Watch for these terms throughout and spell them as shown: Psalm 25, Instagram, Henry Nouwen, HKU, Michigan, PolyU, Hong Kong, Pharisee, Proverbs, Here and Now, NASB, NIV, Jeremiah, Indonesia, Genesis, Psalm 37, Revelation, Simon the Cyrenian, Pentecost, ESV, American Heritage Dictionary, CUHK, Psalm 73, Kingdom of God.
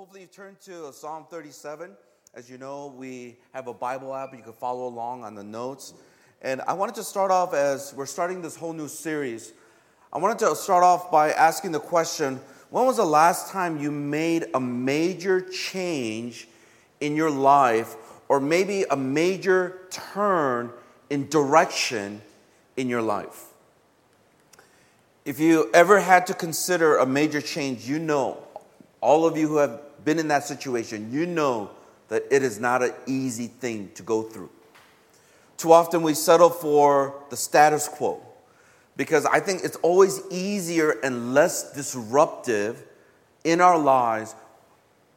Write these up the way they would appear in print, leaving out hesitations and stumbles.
hopefully you turn to Psalm 37. As you know, we have a Bible app. You can follow along on the notes. And I wanted to start off, as we're starting this whole new series, I wanted to start off by asking the question, when was the last time you made a major change in your life, or maybe a major turn in direction in your life? If you ever had to consider a major change, you know, all of you who have been in that situation, you know that it is not an easy thing to go through. Too often we settle for the status quo because I think it's always easier and less disruptive in our lives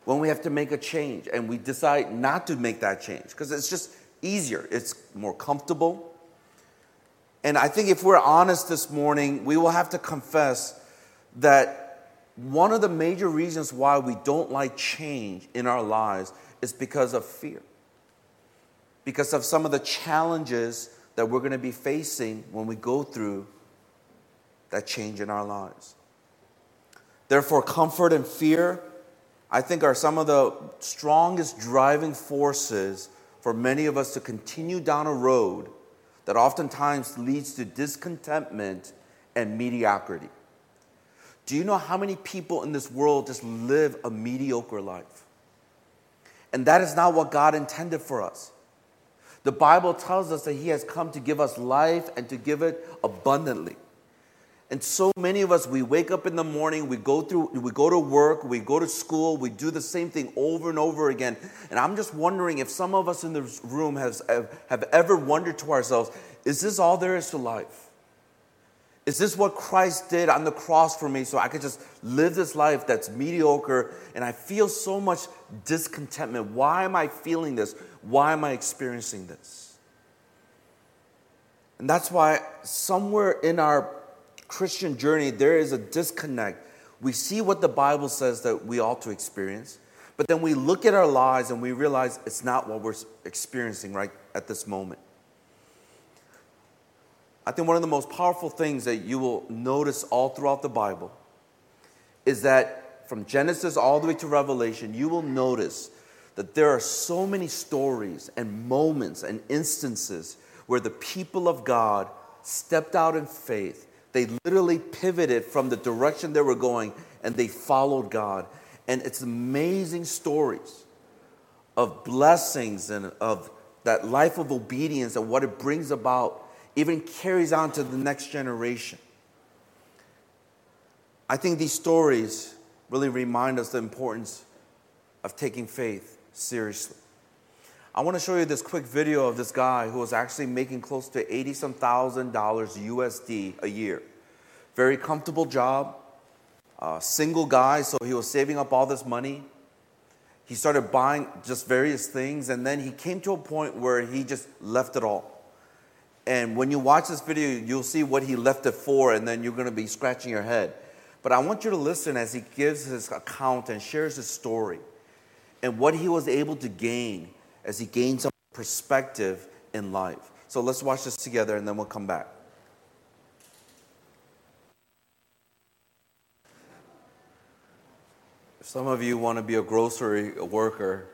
when we have to make a change and we decide not to make that change because it's just easier, it's more comfortable. And I think if we're honest this morning, we will have to confess that one of the major reasons why we don't like change in our lives is because of fear, because of some of the challenges that we're going to be facing when we go through that change in our lives. Therefore, comfort and fear, I think, are some of the strongest driving forces for many of us to continue down a road that oftentimes leads to discontentment and mediocrity. Do you know how many people in this world just live a mediocre life? And that is not what God intended for us. The Bible tells us that He has come to give us life and to give it abundantly. And so many of us, we wake up in the morning, we go to work, we go to school, we do the same thing over and over again. And I'm just wondering if some of us in this room have ever wondered to ourselves, is this all there is to life? Is this what Christ did on the cross for me so I could just live this life that's mediocre and I feel so much discontentment? Why am I feeling this? Why am I experiencing this? And that's why somewhere in our Christian journey, there is a disconnect. We see what the Bible says that we ought to experience, but then we look at our lives and we realize it's not what we're experiencing right at this moment. I think one of the most powerful things that you will notice all throughout the Bible is that from Genesis all the way to Revelation, you will notice that there are so many stories and moments and instances where the people of God stepped out in faith. They literally pivoted from the direction they were going and they followed God. And it's amazing stories of blessings and of that life of obedience and what it brings about, even carries on to the next generation. I think these stories really remind us the importance of taking faith seriously. I want to show you this quick video of this guy who was actually making close to $80,000 USD a year. Very comfortable job, single guy, so he was saving up all this money. He started buying just various things, and then he came to a point where he just left it all. And when you watch this video, you'll see what he left it for, and then you're going to be scratching your head. But I want you to listen as he gives his account and shares his story and what he was able to gain as he gained some perspective in life. So let's watch this together, and then we'll come back. If some of you want to be a grocery worker,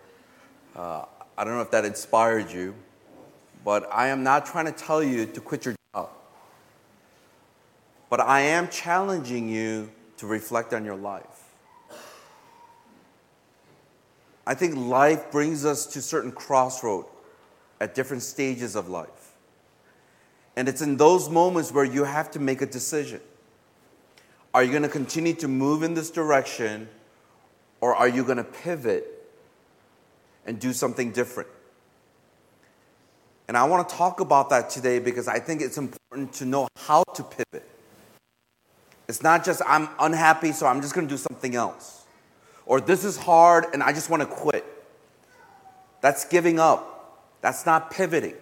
I don't know if that inspired you, but I am not trying to tell you to quit your job. But I am challenging you to reflect on your life. I think life brings us to certain crossroads at different stages of life. And it's in those moments where you have to make a decision. Are you going to continue to move in this direction, or are you going to pivot and do something different? And I want to talk about that today because I think it's important to know how to pivot. It's not just I'm unhappy, so I'm just going to do something else. Or this is hard and I just want to quit. That's giving up. That's not pivoting.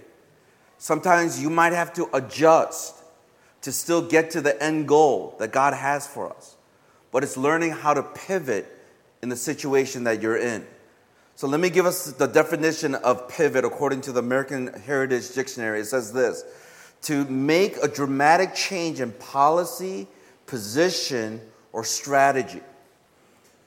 Sometimes you might have to adjust to still get to the end goal that God has for us. But it's learning how to pivot in the situation that you're in. So let me give us the definition of pivot according to the American Heritage Dictionary. It says this: to make a dramatic change in policy, position, or strategy.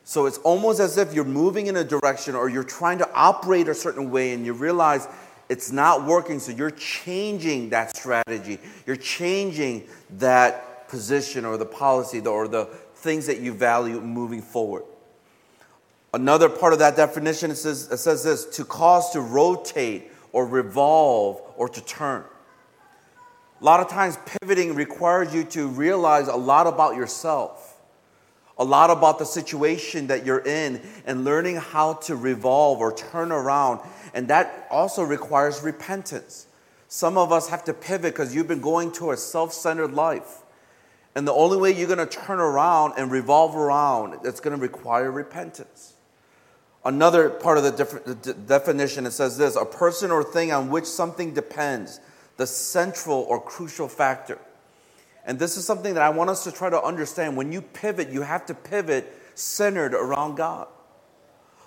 So it's almost as if you're moving in a direction or you're trying to operate a certain way and you realize it's not working, so you're changing that strategy. You're changing that position or the policy or the things that you value moving forward. Another part of that definition, it says this, to cause to rotate or revolve or to turn. A lot of times pivoting requires you to realize a lot about yourself, a lot about the situation that you're in, and learning how to revolve or turn around. And that also requires repentance. Some of us have to pivot because you've been going to a self-centered life. And the only way you're going to turn around and revolve around, it's going to require repentance. Another part of the definition, it says this, a person or thing on which something depends, the central or crucial factor. And this is something that I want us to try to understand. When you pivot, you have to pivot centered around God.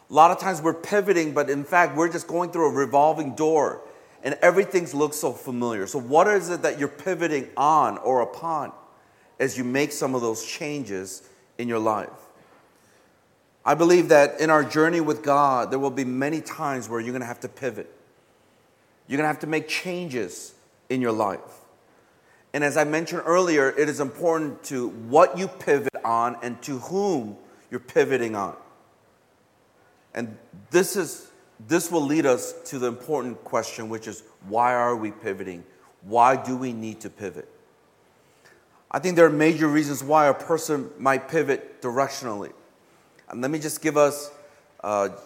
A lot of times we're pivoting, but in fact, we're just going through a revolving door and everything looks so familiar. So what is it that you're pivoting on or upon as you make some of those changes in your life? I believe that in our journey with God, there will be many times where you're going to have to pivot. You're going to have to make changes in your life. And as I mentioned earlier, it is important to what you pivot on and to whom you're pivoting on. And this will lead us to the important question, which is, why are we pivoting? Why do we need to pivot? I think there are major reasons why a person might pivot directionally. And let me just give us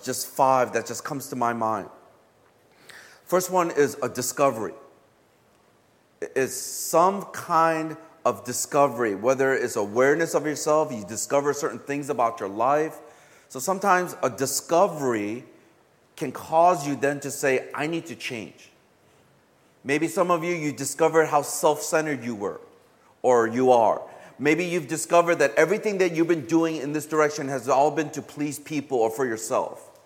just five that just comes to my mind. First one is a discovery. It's some kind of discovery, whether it's awareness of yourself, you discover certain things about your life. So sometimes a discovery can cause you then to say, I need to change. Maybe some of you discovered how self-centered you were or you are. Maybe you've discovered that everything that you've been doing in this direction has all been to please people or for yourself.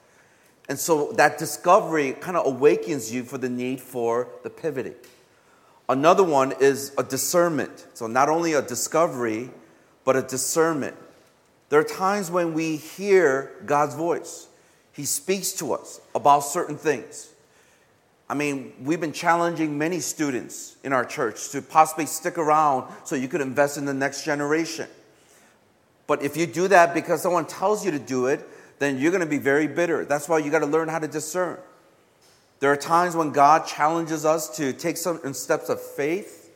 And so that discovery kind of awakens you for the need for the pivoting. Another one is a discernment. So not only a discovery, but a discernment. There are times when we hear God's voice. He speaks to us about certain things. I mean, we've been challenging many students in our church to possibly stick around so you could invest in the next generation. But if you do that because someone tells you to do it, then you're going to be very bitter. That's why you got to learn how to discern. There are times when God challenges us to take certain steps of faith,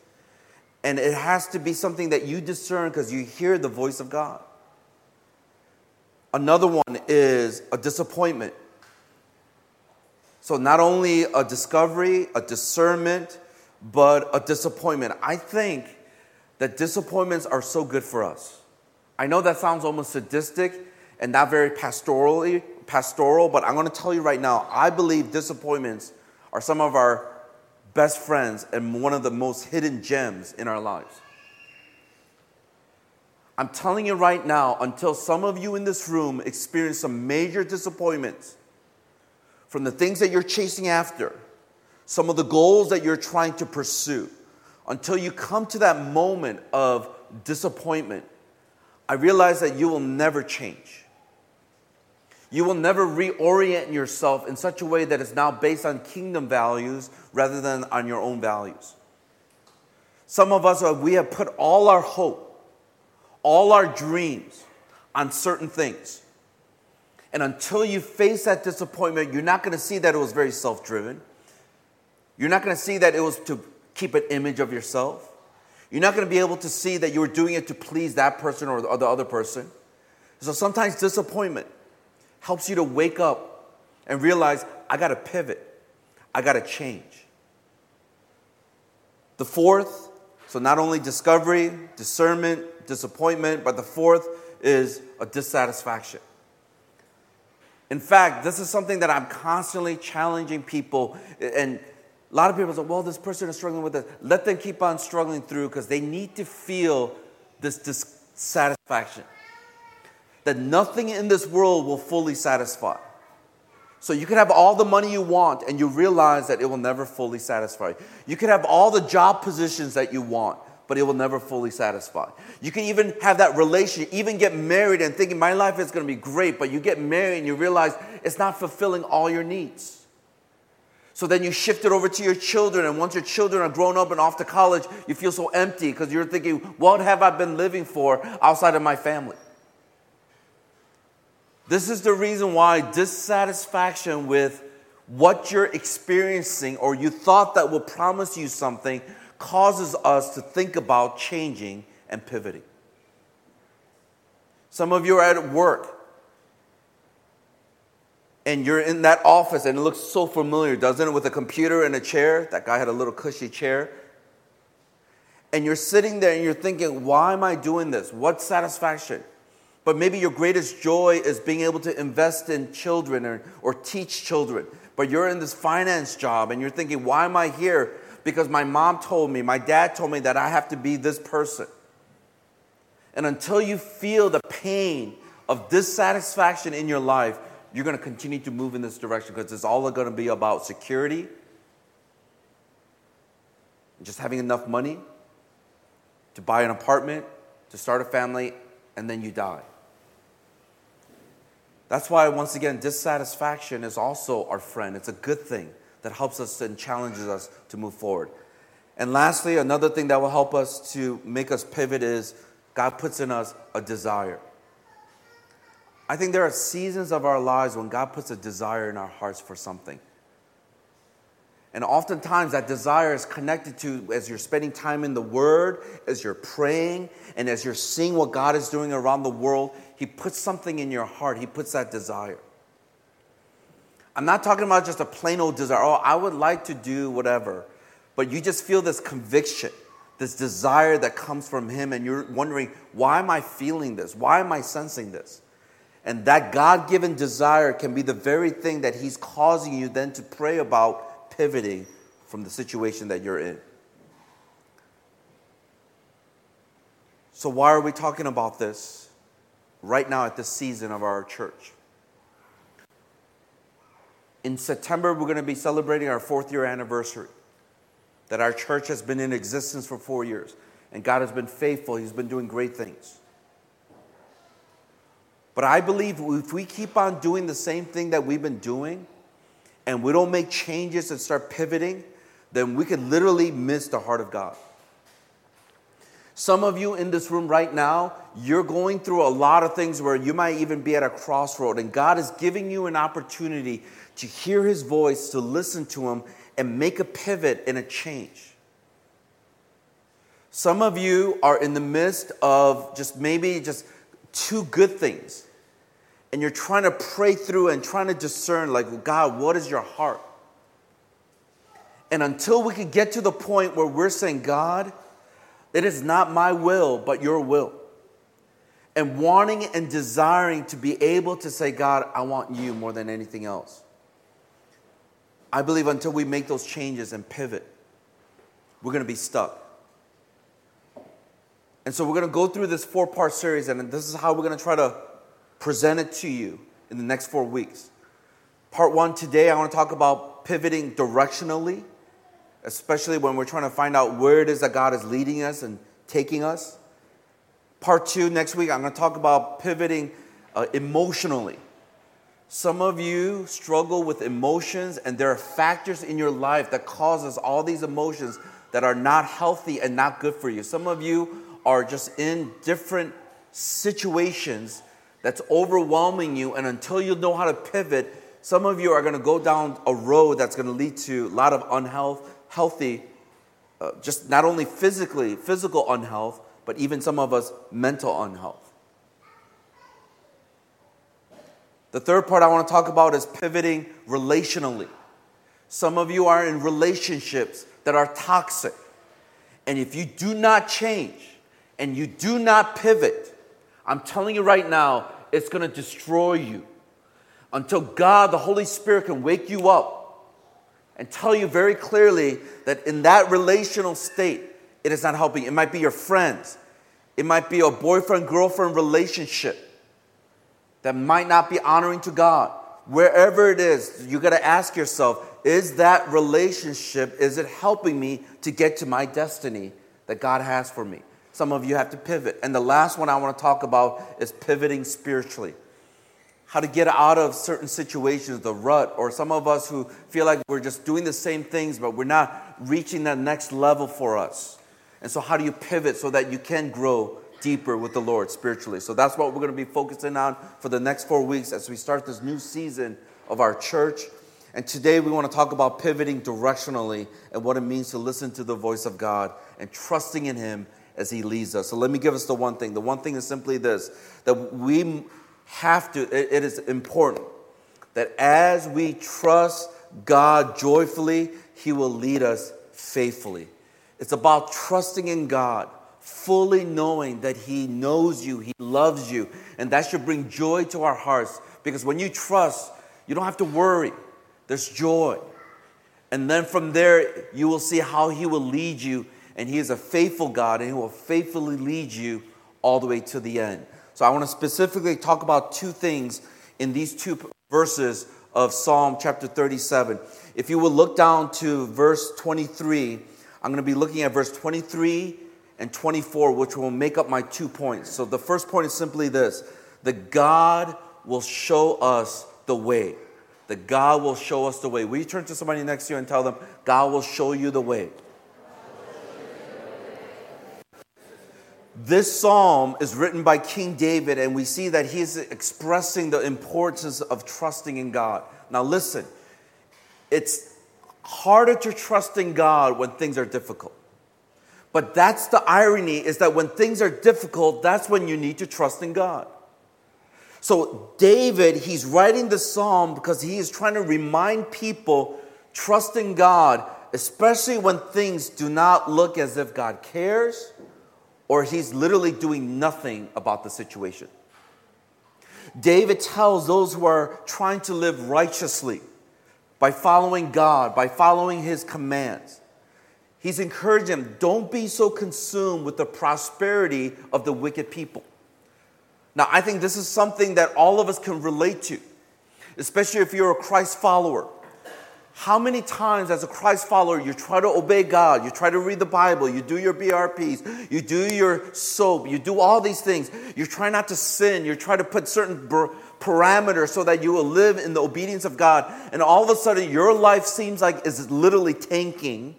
and it has to be something that you discern because you hear the voice of God. Another one is a disappointment. So not only a discovery, a discernment, but a disappointment. I think that disappointments are so good for us. I know that sounds almost sadistic and not very pastoral, but I'm going to tell you right now, I believe disappointments are some of our best friends and one of the most hidden gems in our lives. I'm telling you right now, until some of you in this room experience some major disappointments from the things that you're chasing after, some of the goals that you're trying to pursue, until you come to that moment of disappointment, I realize that you will never change. You will never reorient yourself in such a way that is now based on kingdom values rather than on your own values. Some of us, we have put all our hope, all our dreams on certain things. And until you face that disappointment, you're not going to see that it was very self-driven. You're not going to see that it was to keep an image of yourself. You're not going to be able to see that you were doing it to please that person or the other person. So sometimes disappointment helps you to wake up and realize, I got to pivot. I got to change. The fourth, so not only discovery, discernment, disappointment, but the fourth is a dissatisfaction. In fact, this is something that I'm constantly challenging people, and a lot of people say, well, this person is struggling with this. Let them keep on struggling through because they need to feel this dissatisfaction. That nothing in this world will fully satisfy. So you can have all the money you want and you realize that it will never fully satisfy. You can have all the job positions that you want, but it will never fully satisfy. You can even have that relationship, even get married and thinking, my life is going to be great, but you get married and you realize it's not fulfilling all your needs. So then you shift it over to your children, and once your children are grown up and off to college, you feel so empty because you're thinking, what have I been living for outside of my family? This is the reason why dissatisfaction with what you're experiencing or you thought that will promise you something causes us to think about changing and pivoting. Some of you are at work, and you're in that office, and it looks so familiar, doesn't it? With a computer and a chair. That guy had a little cushy chair. And you're sitting there and you're thinking, why am I doing this? What satisfaction? But maybe your greatest joy is being able to invest in children or teach children. But you're in this finance job and you're thinking, why am I here? Because my mom told me, my dad told me that I have to be this person. And until you feel the pain of dissatisfaction in your life, you're going to continue to move in this direction because it's all going to be about security, just having enough money to buy an apartment, to start a family, and then you die. That's why, once again, dissatisfaction is also our friend. It's a good thing that helps us and challenges us to move forward. And lastly, another thing that will help us to make us pivot is God puts in us a desire. I think there are seasons of our lives when God puts a desire in our hearts for something. And oftentimes that desire is connected to, as you're spending time in the Word, as you're praying, and as you're seeing what God is doing around the world, He puts something in your heart. He puts that desire. I'm not talking about just a plain old desire. Oh, I would like to do whatever. But you just feel this conviction, this desire that comes from Him, and you're wondering, why am I feeling this? Why am I sensing this? And that God-given desire can be the very thing that He's causing you then to pray about pivoting from the situation that you're in. So why are we talking about this right now at this season of our church? In September, we're going to be celebrating our 4th-year anniversary, that our church has been in existence for 4 years. And God has been faithful. He's been doing great things. But I believe if we keep on doing the same thing that we've been doing and we don't make changes and start pivoting, then we could literally miss the heart of God. Some of you in this room right now, you're going through a lot of things where you might even be at a crossroad, and God is giving you an opportunity to hear His voice, to listen to Him, and make a pivot and a change. Some of you are in the midst of just 2 good things. And you're trying to pray through and trying to discern, like, God, what is your heart? And until we can get to the point where we're saying, God, it is not my will, but your will. And wanting and desiring to be able to say, God, I want you more than anything else. I believe until we make those changes and pivot, we're going to be stuck. And so we're going to go through this 4-part series, and this is how we're going to try to present it to you in the next 4 weeks. Part 1 today, I want to talk about pivoting directionally, especially when we're trying to find out where it is that God is leading us and taking us. Part 2 next week, I'm going to talk about pivoting emotionally. Some of you struggle with emotions, and there are factors in your life that causes all these emotions that are not healthy and not good for you. Some of you are just in different situations that's overwhelming you, and until you know how to pivot, some of you are going to go down a road that's going to lead to a lot of unhealthy, just not only physical unhealth, but even some of us, mental unhealth. The third part I want to talk about is pivoting relationally. Some of you are in relationships that are toxic, and if you do not change, and you do not pivot, I'm telling you right now, it's going to destroy you. Until God, the Holy Spirit, can wake you up and tell you very clearly that in that relational state, it is not helping. It might be your friends. It might be a boyfriend-girlfriend relationship that might not be honoring to God. Wherever it is, you got to ask yourself, is that relationship, is it helping me to get to my destiny that God has for me. Some of you have to pivot. And the last one I want to talk about is pivoting spiritually. How to get out of certain situations, the rut, or some of us who feel like we're just doing the same things, but we're not reaching that next level for us. And so how do you pivot so that you can grow deeper with the Lord spiritually? So that's what we're going to be focusing on for the next 4 weeks as we start this new season of our church. And today we want to talk about pivoting directionally and what it means to listen to the voice of God and trusting in Him as He leads us. So let me give us the one thing. The one thing is simply this, that we have to, it is important that as we trust God joyfully, He will lead us faithfully. It's about trusting in God, fully knowing that He knows you, He loves you, and that should bring joy to our hearts, because when you trust, you don't have to worry. There's joy. And then from there, you will see how He will lead you. And He is a faithful God, and He will faithfully lead you all the way to the end. So I want to specifically talk about two things in these two verses of Psalm chapter 37. If you will look down to verse 23, I'm going to be looking at verse 23 and 24, which will make up my 2 points. So the first point is simply this, that God will show us the way. That God will show us the way. Will you turn to somebody next to you and tell them, God will show you the way? This psalm is written by King David, and we see that he's expressing the importance of trusting in God. Now listen, it's harder to trust in God when things are difficult. But that's the irony, is that when things are difficult, that's when you need to trust in God. So David, he's writing the psalm because he is trying to remind people, trust in God, especially when things do not look as if God cares, or he's literally doing nothing about the situation. David tells those who are trying to live righteously by following God, by following His commands. He's encouraging them, don't be so consumed with the prosperity of the wicked people. Now, I think this is something that all of us can relate to, especially if you're a Christ follower. How many times as a Christ follower, you try to obey God, you try to read the Bible, you do your BRPs, you do your soap, you do all these things. You try not to sin, you try to put certain parameters so that you will live in the obedience of God. And all of a sudden, your life seems like it's literally tanking,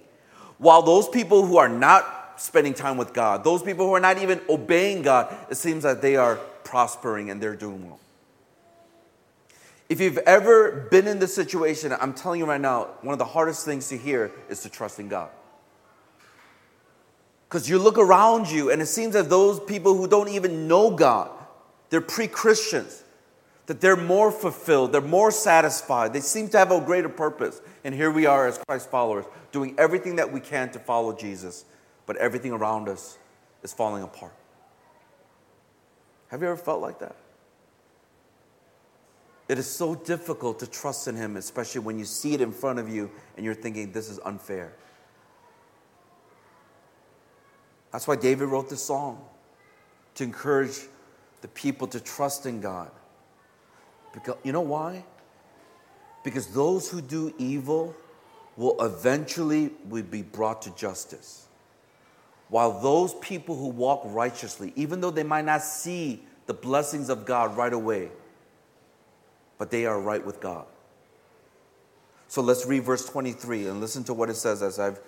while those people who are not spending time with God, those people who are not even obeying God, it seems that they are prospering and they're doing well. If you've ever been in this situation, I'm telling you right now, one of the hardest things to hear is to trust in God. Because you look around you, and it seems that those people who don't even know God, they're pre-Christians, that they're more fulfilled, they're more satisfied, they seem to have a greater purpose. And here we are as Christ followers, doing everything that we can to follow Jesus, but everything around us is falling apart. Have you ever felt like that? It is so difficult to trust in Him, especially when you see it in front of you and you're thinking, this is unfair. That's why David wrote this psalm, to encourage the people to trust in God. Because, you know why? Because those who do evil will eventually be brought to justice. While those people who walk righteously, even though they might not see the blessings of God right away, but they are right with God. So let's read verse 23 and listen to what it says as I've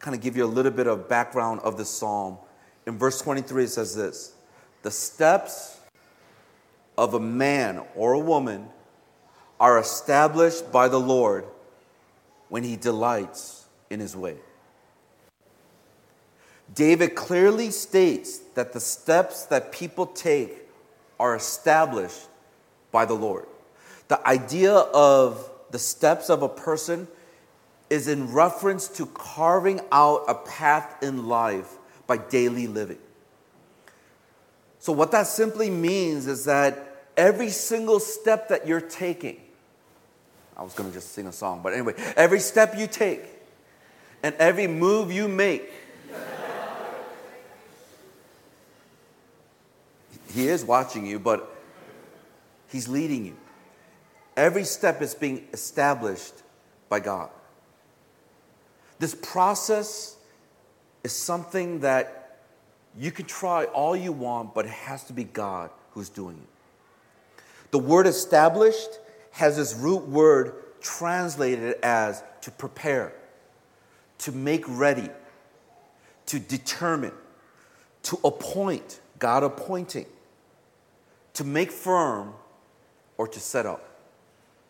kind of give you a little bit of background of the psalm. In verse 23 it says this, the steps of a man or a woman are established by the Lord when He delights in His way. David clearly states that the steps that people take are established by the Lord. The idea of the steps of a person is in reference to carving out a path in life by daily living. So what that simply means is that every single step that you're taking, I was going to just sing a song, but anyway, every step you take and every move you make, He is watching you, but He's leading you. Every step is being established by God. This process is something that you can try all you want, but it has to be God who's doing it. The word established has this root word translated as to prepare, to make ready, to determine, to appoint, God appointing, to make firm, or to set up.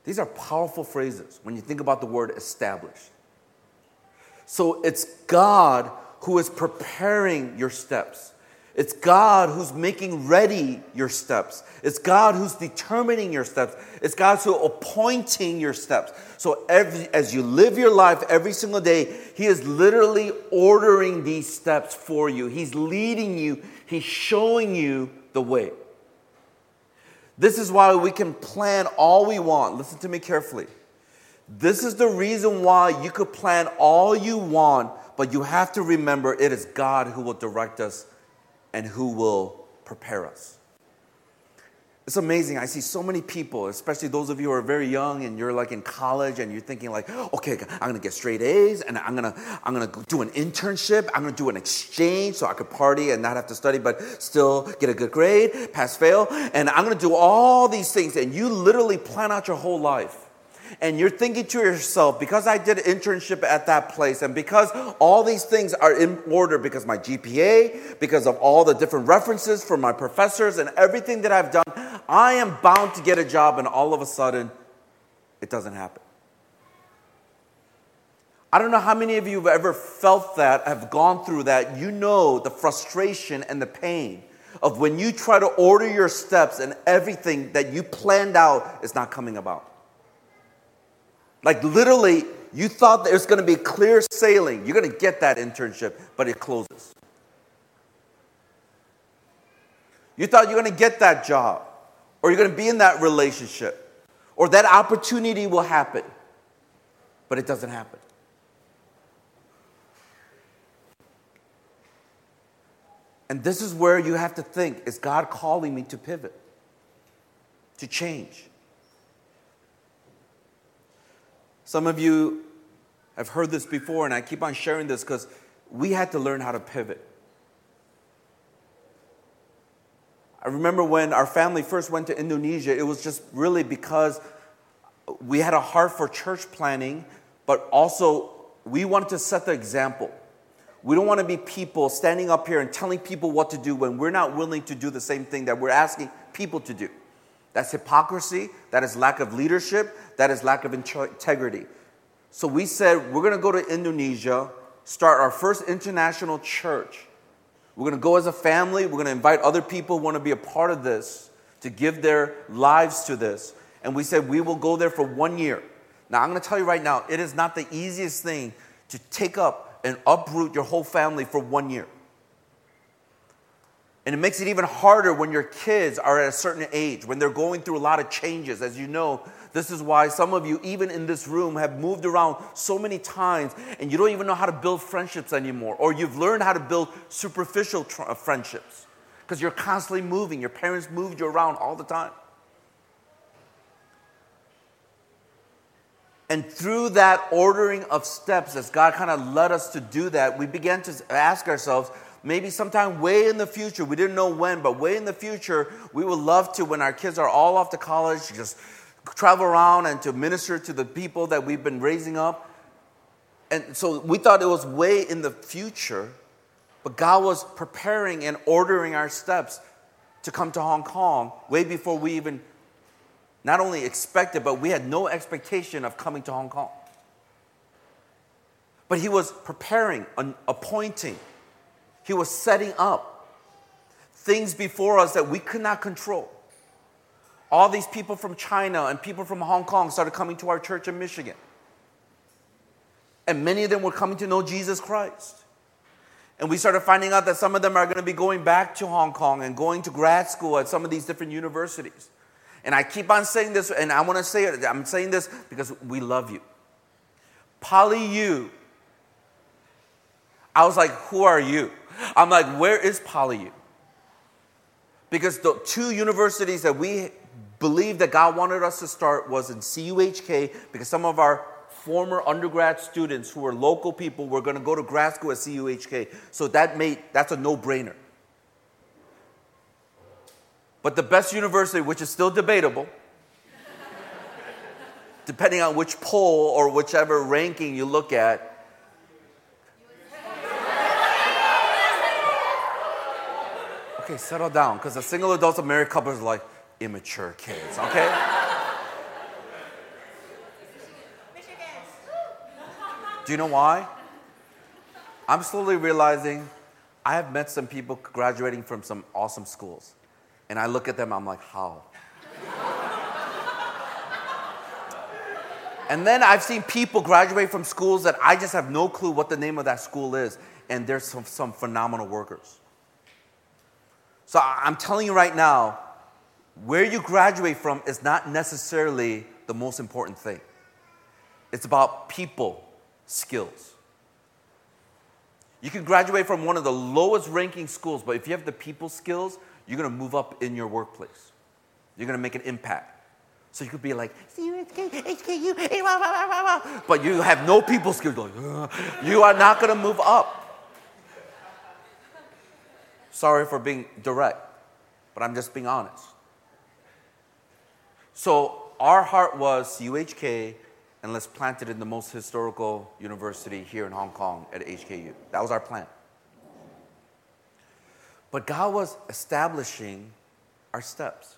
These are powerful phrases when you think about the word established. So it's God who is preparing your steps. It's God who's making ready your steps. It's God who's determining your steps. It's God who's appointing your steps. So as you live your life every single day, He is literally ordering these steps for you. He's leading you. He's showing you the way. This is why we can plan all we want. Listen to me carefully. This is the reason why you could plan all you want, but you have to remember it is God who will direct us and who will prepare us. It's amazing. I see so many people, especially those of you who are very young and you're like in college and you're thinking like, okay, I'm going to get straight A's and I'm going to do an internship. I'm going to do an exchange so I could party and not have to study but still get a good grade, pass, fail. And I'm going to do all these things. And you literally plan out your whole life. And you're thinking to yourself, because I did an internship at that place and because all these things are in order, because my GPA, because of all the different references from my professors and everything that I've done, I am bound to get a job, and all of a sudden, it doesn't happen. I don't know how many of you have ever felt that, have gone through that. You know the frustration and the pain of when you try to order your steps and everything that you planned out is not coming about. Like literally, you thought there's going to be clear sailing. You're going to get that internship, but it closes. You thought you're going to get that job, or you're going to be in that relationship, or that opportunity will happen, but it doesn't happen. And this is where you have to think, is God calling me to pivot, to change? Some of you have heard this before, and I keep on sharing this because we had to learn how to pivot. I remember when our family first went to Indonesia, it was just really because we had a heart for church planning, but also we wanted to set the example. We don't want to be people standing up here and telling people what to do when we're not willing to do the same thing that we're asking people to do. That's hypocrisy. That is lack of leadership. That is lack of integrity. So we said, we're going to go to Indonesia, start our first international church. We're going to go as a family. We're going to invite other people who want to be a part of this, to give their lives to this. And we said, we will go there for 1 year. Now, I'm going to tell you right now, it is not the easiest thing to take up and uproot your whole family for 1 year. And it makes it even harder when your kids are at a certain age, when they're going through a lot of changes. As you know, this is why some of you, even in this room, have moved around so many times, and you don't even know how to build friendships anymore. Or you've learned how to build superficial friendships because you're constantly moving. Your parents moved you around all the time. And through that ordering of steps, as God kind of led us to do that, we began to ask ourselves, maybe sometime way in the future, we didn't know when, but way in the future, we would love to, when our kids are all off to college, just travel around and to minister to the people that we've been raising up. And so we thought it was way in the future, but God was preparing and ordering our steps to come to Hong Kong way before we even not only expected, but we had no expectation of coming to Hong Kong. But He was preparing, appointing. He was setting up things before us that we could not control. All these people from China and people from Hong Kong started coming to our church in Michigan. And many of them were coming to know Jesus Christ. And we started finding out that some of them are going to be going back to Hong Kong and going to grad school at some of these different universities. And I keep on saying this, and I want to say it. I'm saying this because we love you. PolyU. I was like, who are you? I'm like, where is PolyU? Because the two universities that we believe that God wanted us to start was in CUHK, because some of our former undergrad students who were local people were going to go to grad school at CUHK. So that's a no-brainer. But the best university, which is still debatable, depending on which poll or whichever ranking you look at, okay, settle down, because the single adults and married couples are like immature kids, okay? Do you know why? I'm slowly realizing I have met some people graduating from some awesome schools, and I look at them, I'm like, how? And then I've seen people graduate from schools that I just have no clue what the name of that school is, and there's some phenomenal workers. So I'm telling you right now, where you graduate from is not necessarily the most important thing. It's about people skills. You can graduate from one of the lowest ranking schools, but if you have the people skills, you're going to move up in your workplace. You're going to make an impact. So you could be like, HKU, but you have no people skills. You are not going to move up. Sorry for being direct, but I'm just being honest. So our heart was CUHK, and let's plant it in the most historical university here in Hong Kong at HKU. That was our plan. But God was establishing our steps.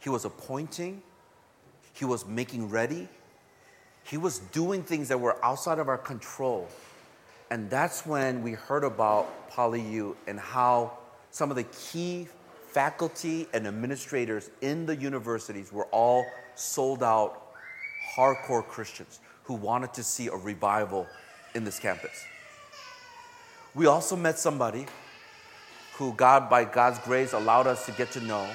He was appointing. He was making ready. He was doing things that were outside of our control. And that's when we heard about PolyU and how some of the key faculty and administrators in the universities were all sold out hardcore Christians who wanted to see a revival in this campus. We also met somebody who God, by God's grace, allowed us to get to know.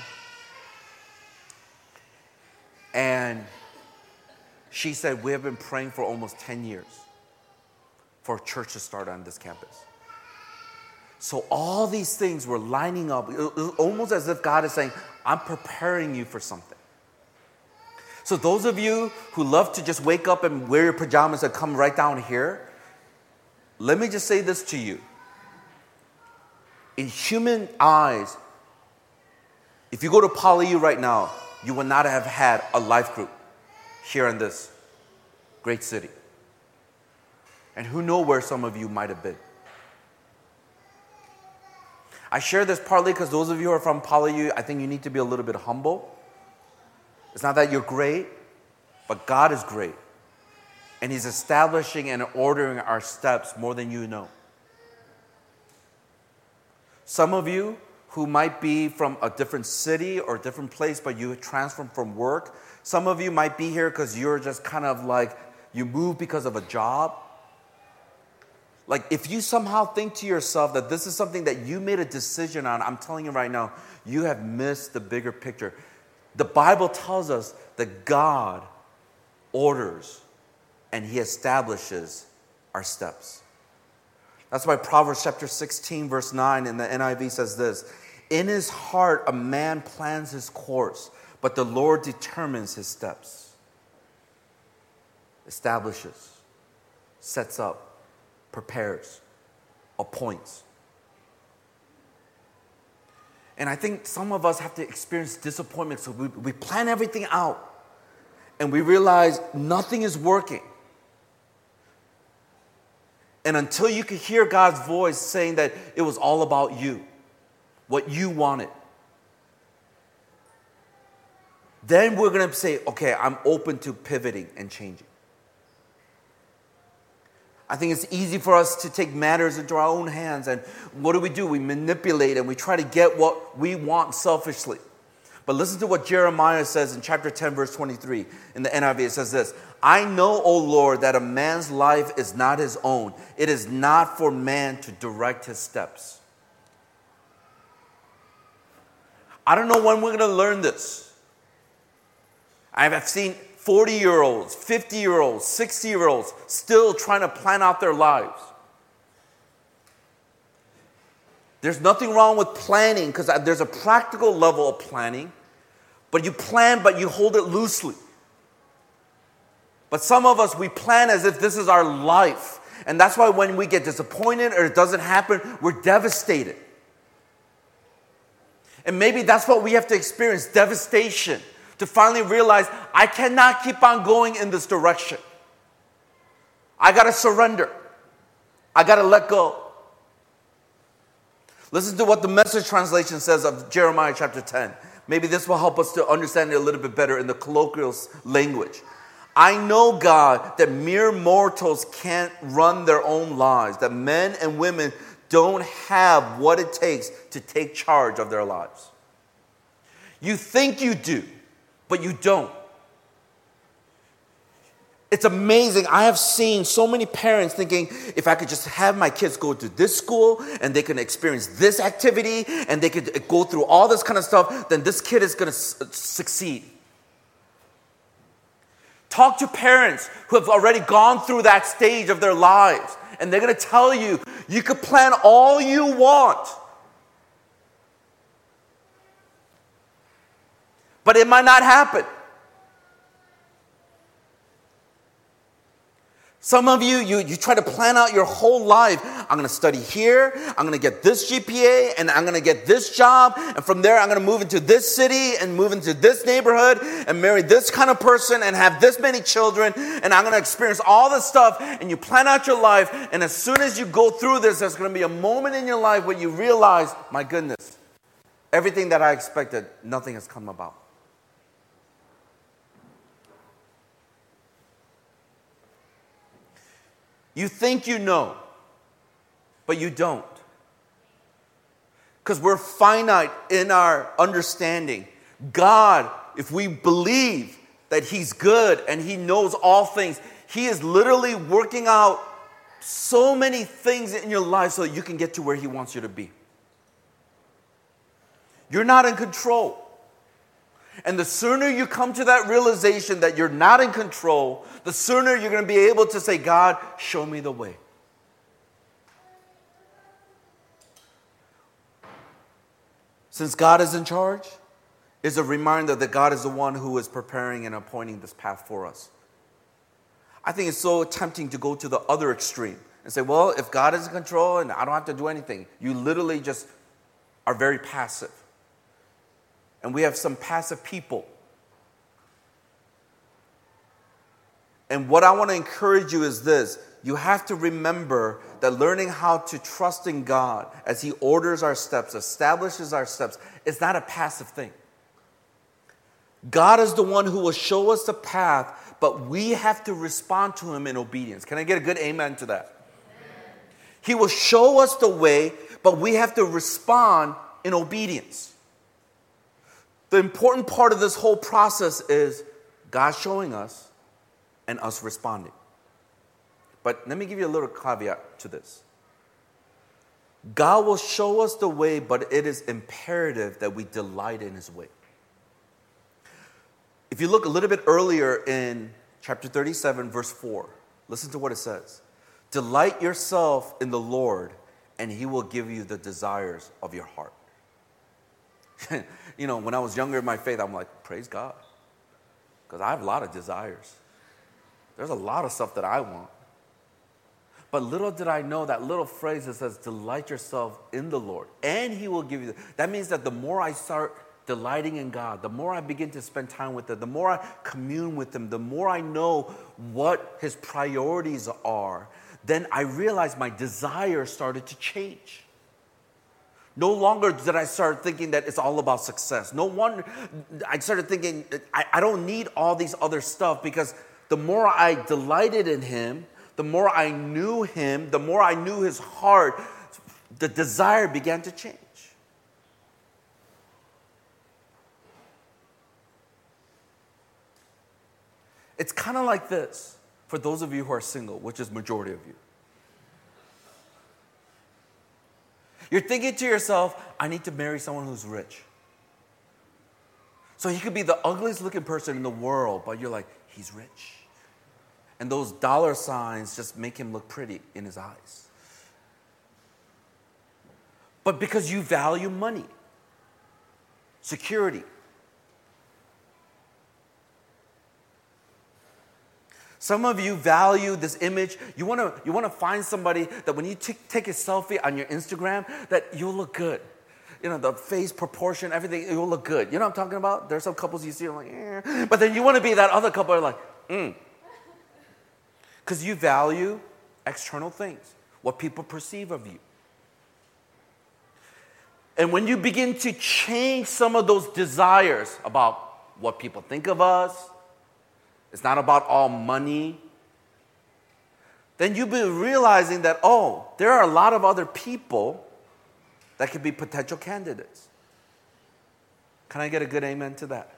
And she said, we have been praying for almost 10 years for a church to start on this campus. So all these things were lining up. It was almost as if God is saying, I'm preparing you for something. So those of you who love to just wake up and wear your pajamas and come right down here, let me just say this to you. In human eyes, if you go to PolyU right now, you would not have had a life group here in this great city. And who knows where some of you might have been. I share this partly because those of you who are from PolyU, I think you need to be a little bit humble. It's not that you're great, but God is great. And He's establishing and ordering our steps more than you know. Some of you who might be from a different city or a different place, but you transferred from work. Some of you might be here because you're just kind of like, you moved because of a job. Like if you somehow think to yourself that this is something that you made a decision on, I'm telling you right now, you have missed the bigger picture. The Bible tells us that God orders and He establishes our steps. That's why Proverbs chapter 16, verse 9 in the NIV says this, in his heart a man plans his course, but the Lord determines his steps, establishes, sets up, prepares, appoints. And I think some of us have to experience disappointment. So we plan everything out and we realize nothing is working. And until you could hear God's voice saying that it was all about you, what you wanted, then we're going to say, okay, I'm open to pivoting and changing. I think it's easy for us to take matters into our own hands. And what do? We manipulate and we try to get what we want selfishly. But listen to what Jeremiah says in chapter 10, verse 23. In the NIV, it says this, I know, O Lord, that a man's life is not his own. It is not for man to direct his steps. I don't know when we're going to learn this. I've seen 40-year-olds, 50-year-olds, 60-year-olds still trying to plan out their lives. There's nothing wrong with planning because there's a practical level of planning, but you plan, but you hold it loosely. But some of us, we plan as if this is our life. And that's why when we get disappointed or it doesn't happen, we're devastated. And maybe that's what we have to experience, devastation, to finally realize I cannot keep on going in this direction. I got to surrender. I got to let go. Listen to what the Message translation says of Jeremiah chapter 10. Maybe this will help us to understand it a little bit better in the colloquial language. I know, God, that mere mortals can't run their own lives, that men and women don't have what it takes to take charge of their lives. You think you do, but you don't. It's amazing. I have seen so many parents thinking, if I could just have my kids go to this school and they can experience this activity and they could go through all this kind of stuff, then this kid is going to succeed. Talk to parents who have already gone through that stage of their lives, and they're going to tell you, you could plan all you want, but it might not happen. Some of you, you try to plan out your whole life. I'm going to study here. I'm going to get this GPA, and I'm going to get this job. And from there, I'm going to move into this city and move into this neighborhood and marry this kind of person and have this many children. And I'm going to experience all this stuff. And you plan out your life. And as soon as you go through this, there's going to be a moment in your life where you realize, my goodness, everything that I expected, nothing has come about. You think you know, but you don't. Because we're finite in our understanding. God, if we believe that He's good and He knows all things, He is literally working out so many things in your life so that you can get to where He wants you to be. You're not in control. And the sooner you come to that realization that you're not in control, the sooner you're going to be able to say, God, show me the way. Since God is in charge, it's a reminder that God is the one who is preparing and appointing this path for us. I think it's so tempting to go to the other extreme and say, well, if God is in control and I don't have to do anything, you literally just are very passive. And we have some passive people. And what I want to encourage you is this. You have to remember that learning how to trust in God as He orders our steps, establishes our steps, is not a passive thing. God is the one who will show us the path, but we have to respond to Him in obedience. Can I get a good amen to that? Amen. He will show us the way, but we have to respond in obedience. The important part of this whole process is God showing us and us responding. But let me give you a little caveat to this. God will show us the way, but it is imperative that we delight in His way. If you look a little bit earlier in chapter 37, verse 4, listen to what it says. Delight yourself in the Lord, and He will give you the desires of your heart. You know, when I was younger in my faith, I'm like, praise God. Because I have a lot of desires. There's a lot of stuff that I want. But little did I know that little phrase that says, delight yourself in the Lord, and He will give you. That means that the more I start delighting in God, the more I begin to spend time with Him, the more I commune with Him, the more I know what His priorities are, then I realize my desires started to change. No longer did I start thinking that it's all about success. No wonder I started thinking I don't need all these other stuff, because the more I delighted in Him, the more I knew Him, the more I knew His heart, the desire began to change. It's kind of like this for those of you who are single, which is majority of you. You're thinking to yourself, I need to marry someone who's rich. So he could be the ugliest looking person in the world, but you're like, he's rich. And those dollar signs just make him look pretty in his eyes. But because you value money, security. Some of you value this image. You want to find somebody that when you take a selfie on your Instagram, that you'll look good. You know, the face proportion, everything, you'll look good. You know what I'm talking about? There's some couples you see, I'm like, eh. But then you want to be that other couple, you're like, Because you value external things, what people perceive of you. And when you begin to change some of those desires about what people think of us, it's not about all money, then you'll be realizing that, oh, there are a lot of other people that could be potential candidates. Can I get a good amen to that?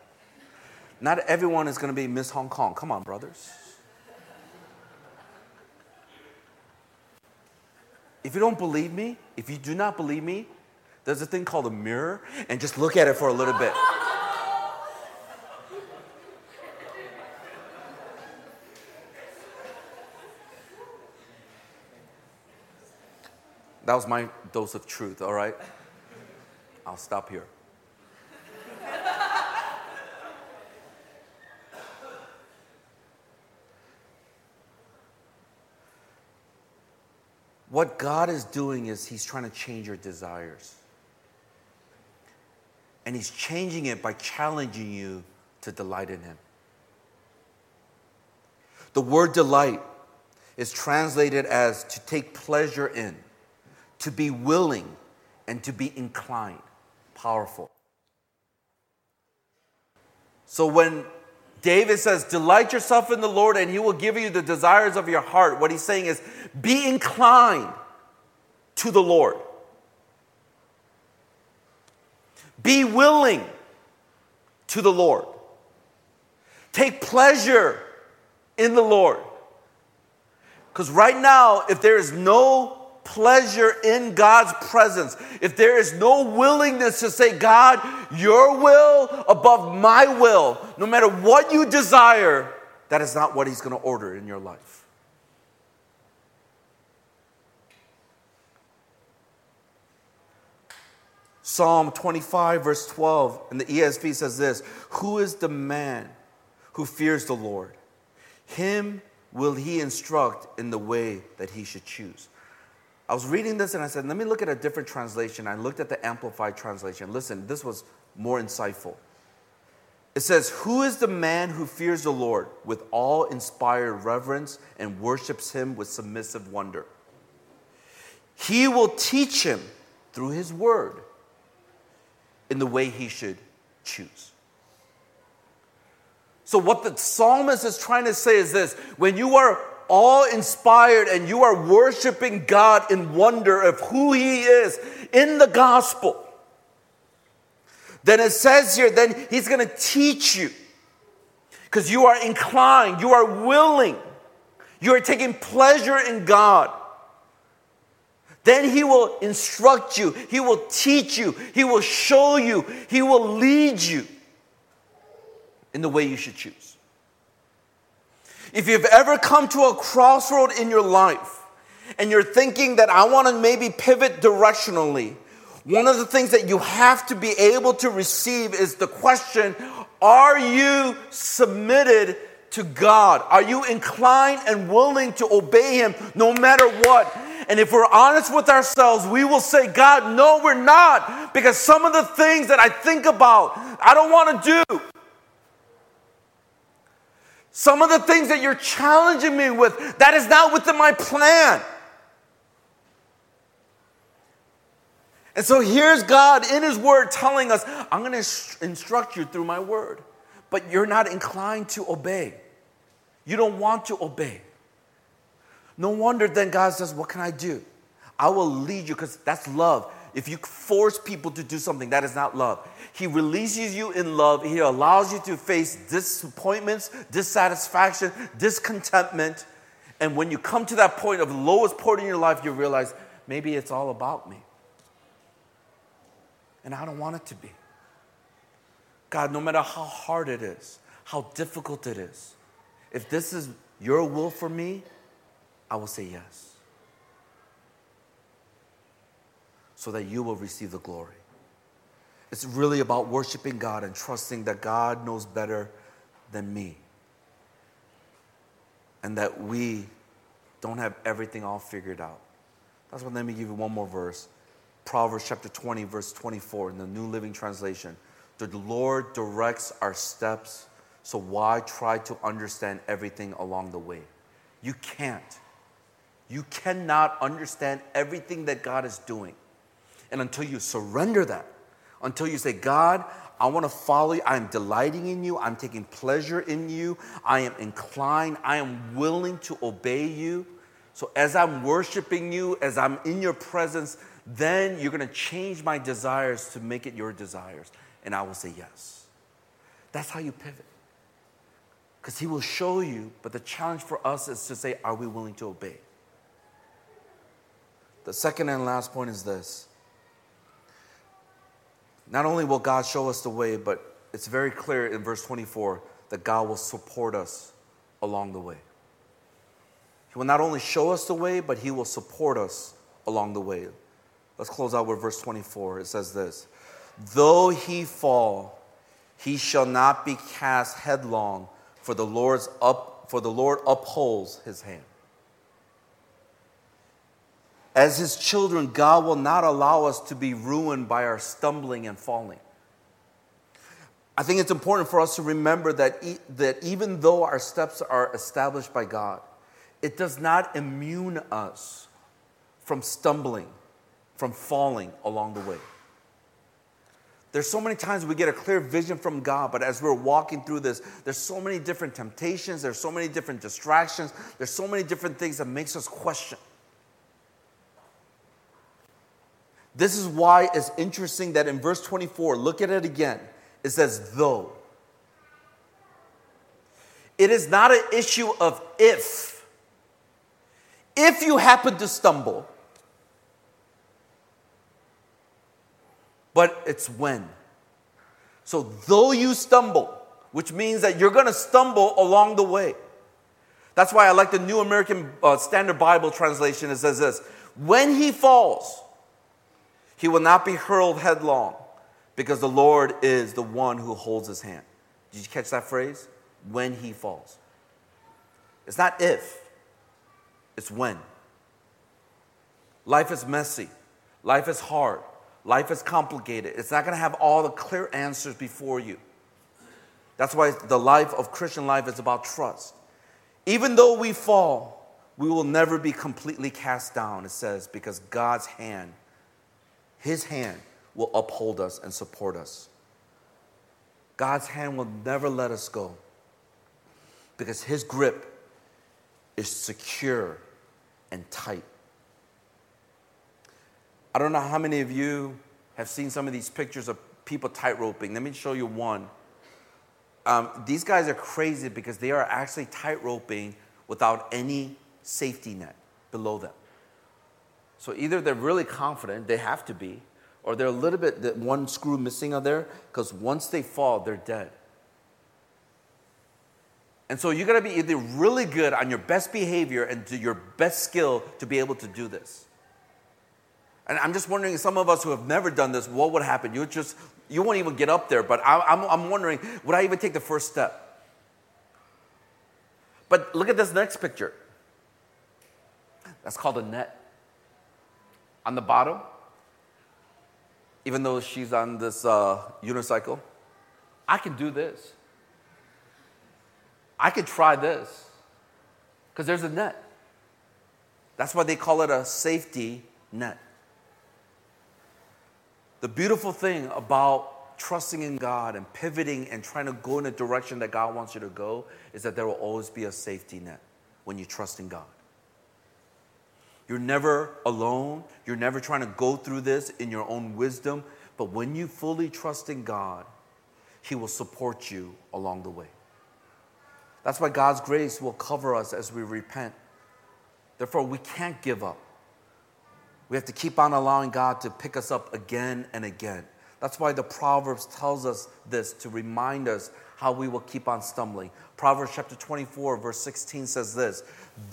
Not everyone is going to be Miss Hong Kong. Come on, brothers. If you don't believe me, if you do not believe me, there's a thing called a mirror, and just look at it for a little bit. That was my dose of truth, all right? I'll stop here. What God is doing is He's trying to change your desires. And He's changing it by challenging you to delight in Him. The word delight is translated as to take pleasure in, to be willing, and to be inclined. Powerful. So when David says, delight yourself in the Lord and He will give you the desires of your heart, what he's saying is, be inclined to the Lord. Be willing to the Lord. Take pleasure in the Lord. Because right now, if there is no pleasure in God's presence, if there is no willingness to say, God, your will above my will, no matter what you desire, that is not what He's going to order in your life. Psalm 25, verse 12, in the ESV says this, who is the man who fears the Lord? Him will He instruct in the way that he should choose. I was reading this and I said, let me look at a different translation. I looked at the Amplified translation. Listen, this was more insightful. It says, who is the man who fears the Lord with awe-inspired reverence and worships Him with submissive wonder? He will teach him through His word in the way he should choose. So what the psalmist is trying to say is this: when you are awe-inspired and you are worshiping God in wonder of who He is in the gospel, then it says here, then He's going to teach you, because you are inclined, you are willing, you are taking pleasure in God. Then He will instruct you, He will teach you, He will show you, He will lead you in the way you should choose. If you've ever come to a crossroad in your life and you're thinking that I want to maybe pivot directionally, one of the things that you have to be able to receive is the question, are you submitted to God? Are you inclined and willing to obey Him no matter what? And if we're honest with ourselves, we will say, God, no, we're not, because some of the things that I think about, I don't want to do. Some of the things that you're challenging me with, that is not within my plan. And so here's God in His word telling us, I'm going to instruct you through my word, but you're not inclined to obey. You don't want to obey. No wonder then God says, what can I do? I will lead you, because that's love. If you force people to do something, that is not love. He releases you in love. He allows you to face disappointments, dissatisfaction, discontentment. And when you come to that point of the lowest point in your life, you realize, maybe it's all about me. And I don't want it to be. God, no matter how hard it is, how difficult it is, if this is your will for me, I will say yes, so that you will receive the glory. It's really about worshiping God and trusting that God knows better than me. and that we don't have everything all figured out. That's why let me give you one more verse. Proverbs chapter 20, verse 24 in the New Living Translation. The Lord directs our steps, so why try to understand everything along the way? You can't. You cannot understand everything that God is doing. And until you surrender that, until you say, God, I want to follow you. I am delighting in you. I'm taking pleasure in you. I am inclined. I am willing to obey you. So as I'm worshiping you, as I'm in your presence, then you're going to change my desires to make it your desires. And I will say yes. That's how you pivot. Because he will show you, but the challenge for us is to say, are we willing to obey? The second and last point is this. Not only will God show us the way, but it's very clear in verse 24 that God will support us along the way. He will not only show us the way, but he will support us along the way. Let's close out with verse 24. It says this, though he fall, he shall not be cast headlong, for the Lord upholds his hand. As his children, God will not allow us to be ruined by our stumbling and falling. I think it's important for us to remember that even though our steps are established by God, it does not immune us from stumbling, from falling along the way. There's so many times we get a clear vision from God, but as we're walking through this, there's so many different temptations, there's so many different distractions, there's so many different things that makes us question. This is why it's interesting that in verse 24, look at it again. It says, though. It is not an issue of if. If you happen to stumble. But it's when. So though you stumble, which means that you're going to stumble along the way. That's why I like the New American Standard Bible translation. It says this, when he falls, he will not be hurled headlong because the Lord is the one who holds his hand. Did you catch that phrase? When he falls. It's not if, it's when. Life is messy. Life is hard. Life is complicated. It's not going to have all the clear answers before you. That's why the life of Christian life is about trust. Even though we fall, we will never be completely cast down, it says, because God's hand, his hand will uphold us and support us. God's hand will never let us go because his grip is secure and tight. I don't know how many of you have seen some of these pictures of people tightroping. Let me show you one. These guys are crazy because they are actually tightroping without any safety net below them. So either they're really confident, they have to be, or they're a little bit, that one screw missing out there, because once they fall, they're dead. And so you got to be either really good on your best behavior and to your best skill to be able to do this. And I'm just wondering, some of us who have never done this, what would happen? You won't even get up there, but I'm wondering, would I even take the first step? But look at this next picture. That's called a net. On the bottom, even though she's on this unicycle, I can do this. I could try this because there's a net. That's why they call it a safety net. The beautiful thing about trusting in God and pivoting and trying to go in a direction that God wants you to go is that there will always be a safety net when you trust in God. You're never alone. You're never trying to go through this in your own wisdom. But when you fully trust in God, he will support you along the way. That's why God's grace will cover us as we repent. Therefore, we can't give up. We have to keep on allowing God to pick us up again and again. That's why the Proverbs tells us this, to remind us how we will keep on stumbling. Proverbs chapter 24, verse 16 says this,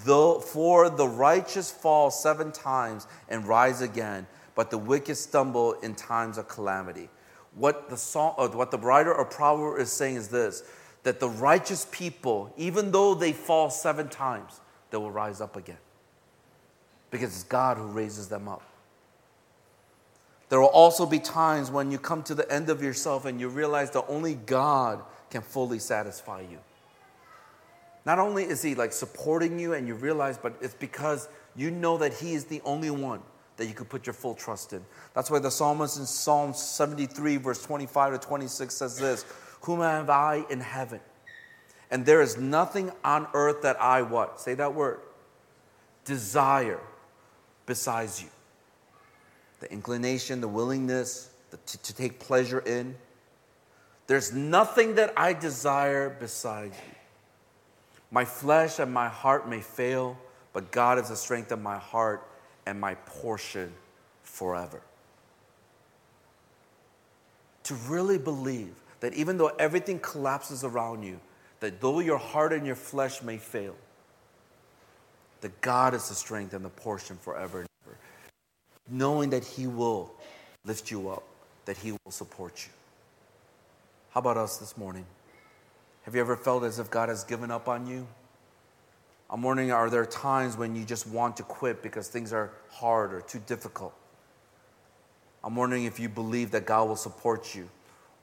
though for the righteous fall 7 times and rise again, but the wicked stumble in times of calamity. What the writer of Proverbs is saying is this, that the righteous people, even though they fall 7 times, they will rise up again. Because it's God who raises them up. There will also be times when you come to the end of yourself and you realize that only God can fully satisfy you. Not only is He like supporting you and you realize, but it's because you know that He is the only one that you could put your full trust in. That's why the psalmist in Psalm 73, verse 25 to 26 says this, "Whom have I in heaven? And there is nothing on earth that I" what? Say that word. "Desire besides you." The inclination, the willingness to take pleasure in. "There's nothing that I desire besides you. My flesh and my heart may fail, but God is the strength of my heart and my portion forever." To really believe that even though everything collapses around you, that though your heart and your flesh may fail, that God is the strength and the portion forever and ever. Knowing that He will lift you up, that He will support you. How about us this morning? Have you ever felt as if God has given up on you? I'm wondering, are there times when you just want to quit because things are hard or too difficult? I'm wondering if you believe that God will support you.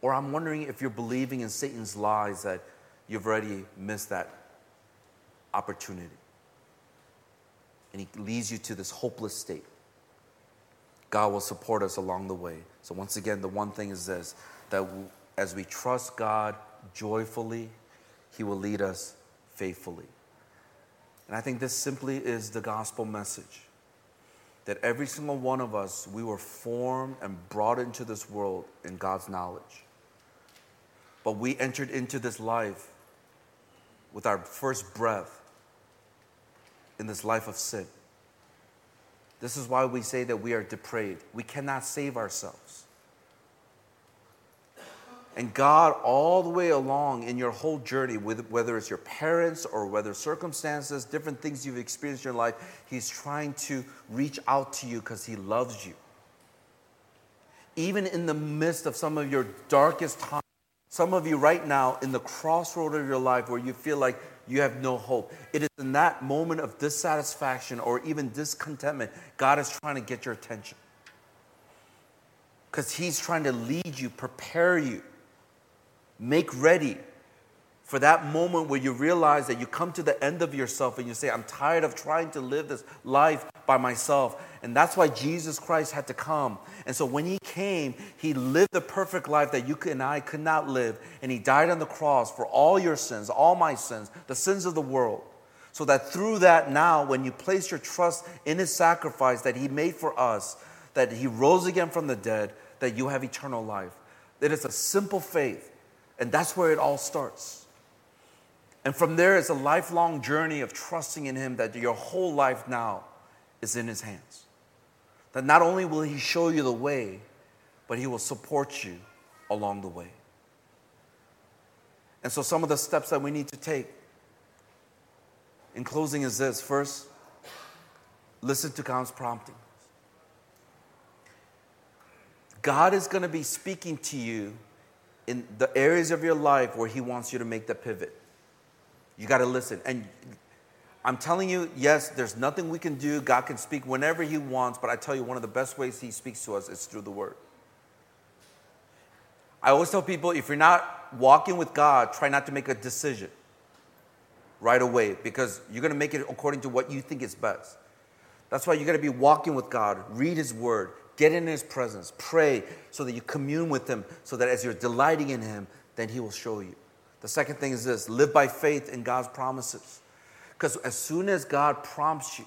Or I'm wondering if you're believing in Satan's lies that you've already missed that opportunity. And he leads you to this hopeless state. God will support us along the way. So once again, the one thing is this, that as we trust God joyfully, He will lead us faithfully. And I think this simply is the gospel message. That every single one of us, we were formed and brought into this world in God's knowledge. But we entered into this life with our first breath in this life of sin. This is why we say that we are depraved. We cannot save ourselves. And God, all the way along in your whole journey, whether it's your parents or whether circumstances, different things you've experienced in your life, He's trying to reach out to you because He loves you. Even in the midst of some of your darkest times, some of you right now in the crossroad of your life where you feel like you have no hope, it is in that moment of dissatisfaction or even discontentment, God is trying to get your attention. Because He's trying to lead you, prepare you, make ready for that moment where you realize that you come to the end of yourself and you say, I'm tired of trying to live this life by myself. And that's why Jesus Christ had to come. And so when He came, He lived the perfect life that you and I could not live. And He died on the cross for all your sins, all my sins, the sins of the world. So that through that now, when you place your trust in His sacrifice that He made for us, that He rose again from the dead, that you have eternal life. It is a simple faith. And that's where it all starts. And from there, it's a lifelong journey of trusting in Him that your whole life now is in His hands. That not only will He show you the way, but He will support you along the way. And so some of the steps that we need to take in closing is this. First, listen to God's prompting. God is going to be speaking to you in the areas of your life where He wants you to make the pivot. You got to listen. And I'm telling you, yes, there's nothing we can do. God can speak whenever He wants, but I tell you, one of the best ways He speaks to us is through the Word. I always tell people, if you're not walking with God, try not to make a decision right away, because you're going to make it according to what you think is best. That's why you got to be walking with God. Read His Word. Get in His presence. Pray so that you commune with Him, so that as you're delighting in Him, then He will show you. The second thing is this. Live by faith in God's promises. Because as soon as God prompts you,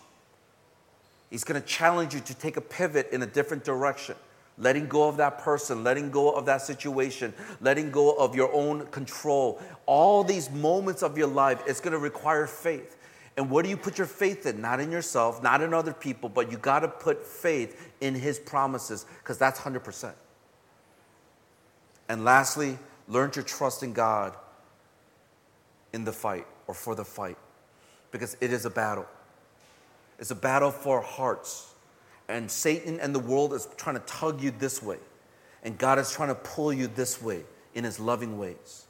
He's going to challenge you to take a pivot in a different direction. Letting go of that person, letting go of that situation, letting go of your own control. All these moments of your life, it's going to require faith. And what do you put your faith in? Not in yourself, not in other people, but you got to put faith in His promises, because that's 100%. And lastly, learn to trust in God in the fight, or for the fight, because it is a battle. It's a battle for hearts. And Satan and the world is trying to tug you this way. And God is trying to pull you this way in His loving ways.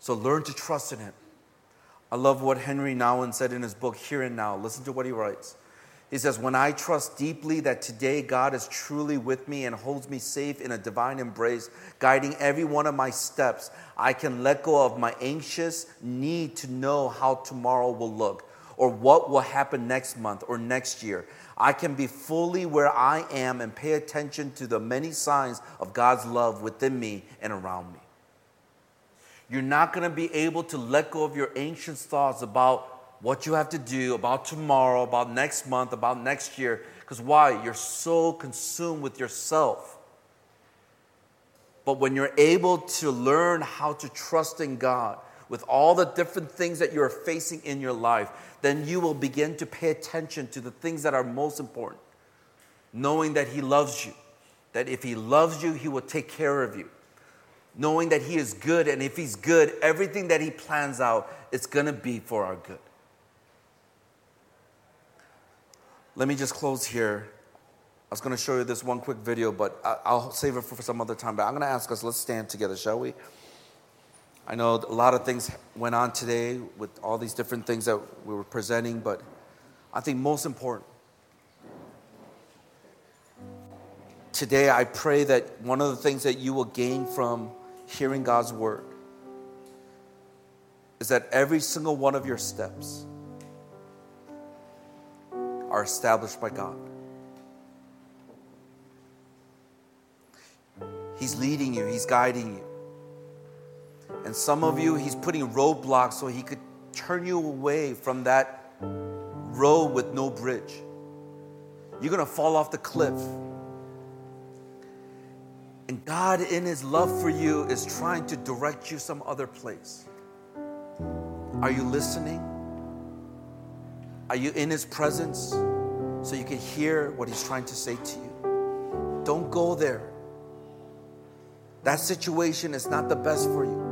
So learn to trust in Him. I love what Henry Nouwen said in his book, Here and Now. Listen to what he writes. He says, when I trust deeply that today God is truly with me and holds me safe in a divine embrace, guiding every one of my steps, I can let go of my anxious need to know how tomorrow will look or what will happen next month or next year. I can be fully where I am and pay attention to the many signs of God's love within me and around me. You're not going to be able to let go of your anxious thoughts about what you have to do, about tomorrow, about next month, about next year. Because why? You're so consumed with yourself. But when you're able to learn how to trust in God with all the different things that you're facing in your life, then you will begin to pay attention to the things that are most important, knowing that He loves you, that if He loves you, He will take care of you, knowing that He is good, and if He's good, everything that He plans out, it's going to be for our good. Let me just close here. I was going to show you this one quick video, but I'll save it for some other time. But I'm going to ask us, let's stand together, shall we? I know a lot of things went on today with all these different things that we were presenting, but I think most important, today I pray that one of the things that you will gain from hearing God's word is that every single one of your steps are established by God. He's leading you. He's guiding you. And some of you, He's putting roadblocks so He could turn you away from that road with no bridge. You're going to fall off the cliff. And God, in His love for you, is trying to direct you some other place. Are you listening? Are you in His presence so you can hear what He's trying to say to you? Don't go there. That situation is not the best for you.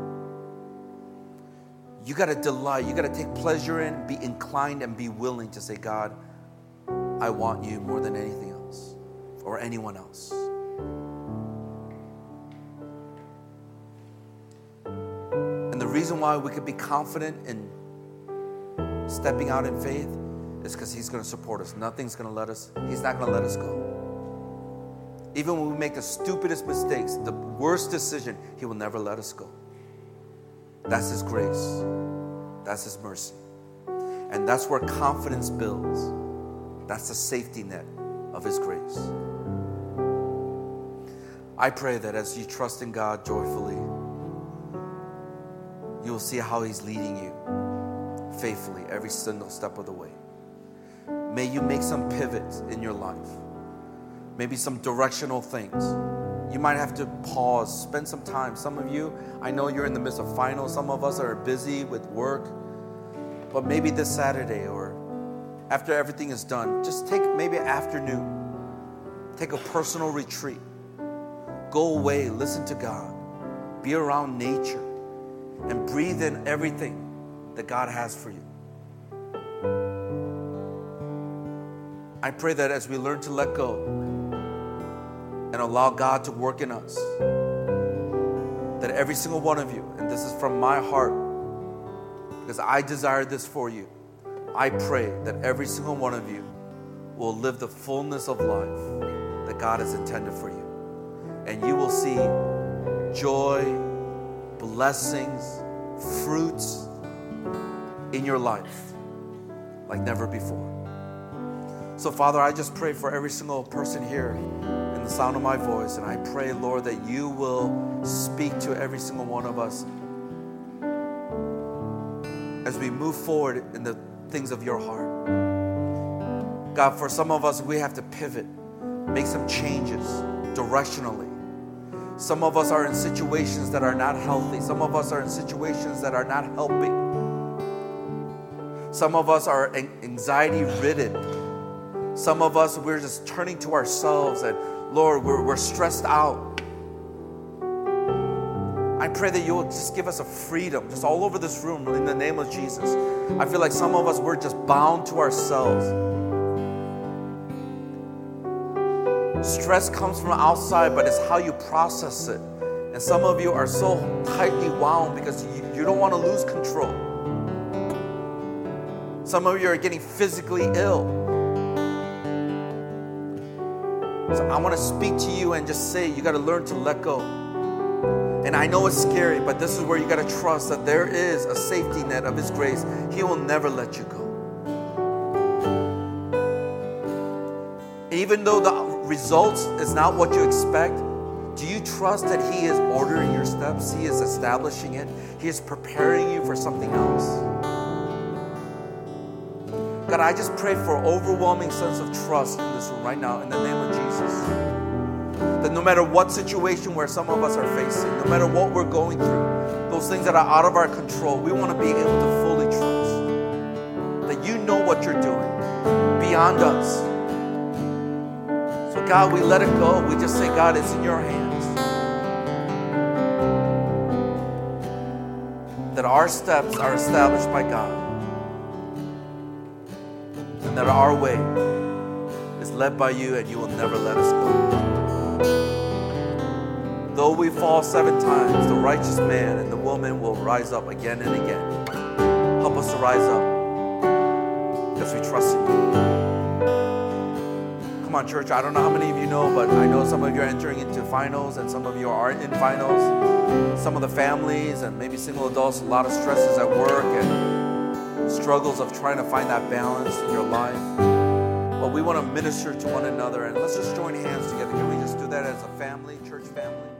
You got to delight. You got to take pleasure in, be inclined, and be willing to say, God, I want you more than anything else or anyone else. And the reason why we could be confident in stepping out in faith is because He's going to support us. Nothing's going to let us, He's not going to let us go. Even when we make the stupidest mistakes, the worst decision, He will never let us go. That's His grace. That's His mercy. And that's where confidence builds. That's the safety net of His grace. I pray that as you trust in God joyfully, you will see how He's leading you faithfully every single step of the way. May you make some pivots in your life, maybe some directional things. You might have to pause, spend some time. Some of you, I know you're in the midst of finals. Some of us are busy with work, but maybe this Saturday or after everything is done, just take maybe an afternoon, take a personal retreat, go away, listen to God, be around nature, and breathe in everything that God has for you. I pray that as we learn to let go and allow God to work in us, that every single one of you, and this is from my heart, because I desire this for you, I pray that every single one of you will live the fullness of life that God has intended for you. And you will see joy, blessings, fruits, in your life like never before. So Father, I just pray for every single person here in the sound of my voice, and I pray, Lord, that you will speak to every single one of us as we move forward in the things of your heart. God, for some of us, we have to pivot, make some changes directionally. Some of us are in situations that are not healthy. Some of us are in situations that are not helping. Some of us are anxiety-ridden. Some of us, we're just turning to ourselves and, Lord, we're stressed out. I pray that you'll just give us a freedom just all over this room in the name of Jesus. I feel like some of us, we're just bound to ourselves. Stress comes from outside, but it's how you process it And some of you are so tightly wound because you don't want to lose control. Some of you are getting physically ill. So I want to speak to you and just say, you got to learn to let go. And I know it's scary, but this is where you got to trust that there is a safety net of His grace. He will never let you go. Even though the results is not what you expect, do you trust that He is ordering your steps? He is establishing it. He is preparing you for something else. God, I just pray for overwhelming sense of trust in this room right now in the name of Jesus. That no matter what situation where some of us are facing, no matter what we're going through, those things that are out of our control, we want to be able to fully trust. That you know what you're doing beyond us. So God, we let it go. We just say, God, it's in your hands. That our steps are established by God. That our way is led by you, and you will never let us go. Though we fall 7 times, the righteous man and the woman will rise up again and again. Help us to rise up because we trust in you. Come on, church. I don't know how many of you know, but I know some of you are entering into finals, and some of you are in finals. Some of the families and maybe single adults, a lot of stresses at work and struggles of trying to find that balance in your life. But we want to minister to one another, and let's just join hands together. Can we just do that as a family, church family?